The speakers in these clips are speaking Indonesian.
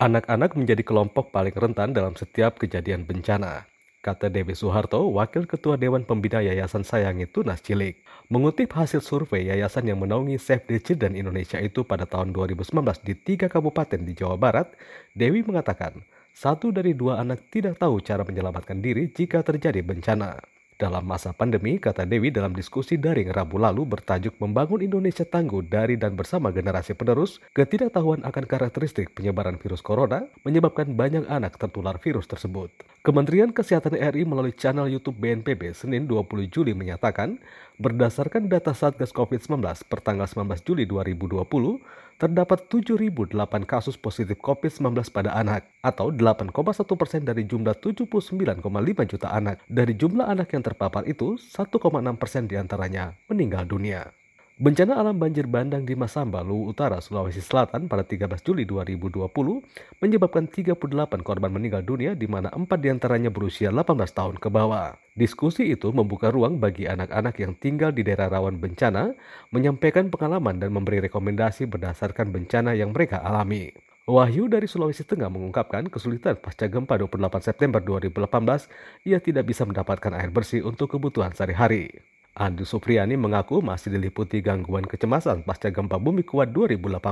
Anak-anak menjadi kelompok paling rentan dalam setiap kejadian bencana, kata Devi Suharto, Wakil Ketua Dewan Pembina Yayasan Sayang itu Nas Cilik. Mengutip hasil survei yayasan yang menaungi Save the Children Indonesia itu pada tahun 2019 di 3 kabupaten di Jawa Barat, Dewi mengatakan, 1 dari 2 anak tidak tahu cara menyelamatkan diri jika terjadi bencana. Dalam masa pandemi, kata Dewi dalam diskusi daring Rabu lalu bertajuk Membangun Indonesia Tangguh dari dan bersama generasi penerus, ketidaktahuan akan karakteristik penyebaran virus corona menyebabkan banyak anak tertular virus tersebut. Kementerian Kesehatan RI melalui channel YouTube BNPB Senin 20 Juli menyatakan, berdasarkan data Satgas Covid-19 per tanggal 19 Juli 2020, terdapat 7.008 kasus positif COVID-19 pada anak atau 8,1% dari jumlah 79,5 juta anak. Dari jumlah anak yang terpapar itu, 1,6% diantaranya meninggal dunia. Bencana alam banjir bandang di Masamba Lu Utara Sulawesi Selatan pada 13 Juli 2020 menyebabkan 38 korban meninggal dunia di mana 4 diantaranya berusia 18 tahun ke bawah. Diskusi itu membuka ruang bagi anak-anak yang tinggal di daerah rawan bencana menyampaikan pengalaman dan memberi rekomendasi berdasarkan bencana yang mereka alami. Wahyu dari Sulawesi Tengah mengungkapkan kesulitan pasca gempa 28 September 2018 ia tidak bisa mendapatkan air bersih untuk kebutuhan sehari-hari. Andi Supriyani mengaku masih diliputi gangguan kecemasan pasca gempa bumi kuat 2018.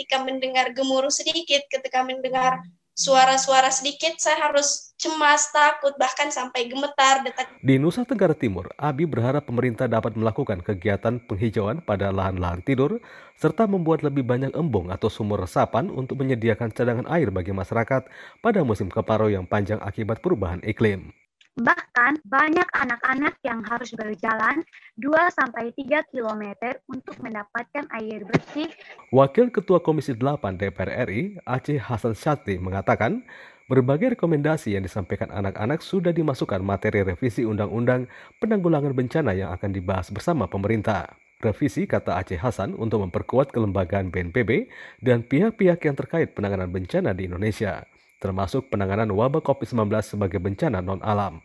Ketika mendengar gemuruh sedikit, ketika mendengar suara-suara sedikit, saya harus cemas, takut, bahkan sampai gemetar. Di Nusa Tenggara Timur, Abi berharap pemerintah dapat melakukan kegiatan penghijauan pada lahan-lahan tidur, serta membuat lebih banyak embung atau sumur resapan untuk menyediakan cadangan air bagi masyarakat pada musim kemarau yang panjang akibat perubahan iklim. Bahkan banyak anak-anak yang harus berjalan 2-3 km untuk mendapatkan air bersih. Wakil Ketua Komisi 8 DPR RI, Ace Hasan Shati mengatakan, berbagai rekomendasi yang disampaikan anak-anak sudah dimasukkan materi revisi Undang-Undang Penanggulangan Bencana yang akan dibahas bersama pemerintah. Revisi, kata Ace Hasan, untuk memperkuat kelembagaan BNPB dan pihak-pihak yang terkait penanganan bencana di Indonesia, termasuk penanganan wabah COVID-19 sebagai bencana non-alam.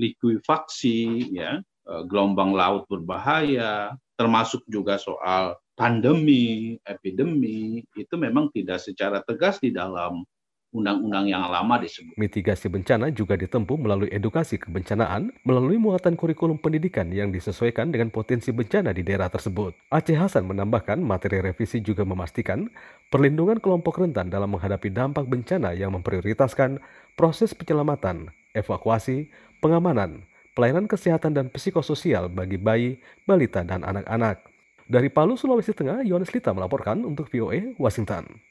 Likuifaksi, ya, gelombang laut berbahaya, termasuk juga soal pandemi, epidemi, itu memang tidak secara tegas di dalam undang-undang yang lama disebut. Mitigasi bencana juga ditempuh melalui edukasi kebencanaan, melalui muatan kurikulum pendidikan yang disesuaikan dengan potensi bencana di daerah tersebut. Ace Hasan menambahkan materi revisi juga memastikan perlindungan kelompok rentan dalam menghadapi dampak bencana yang memprioritaskan proses penyelamatan, evakuasi, pengamanan, pelayanan kesehatan dan psikososial bagi bayi, balita, dan anak-anak. Dari Palu, Sulawesi Tengah, Yonis Lita melaporkan untuk VOE Washington.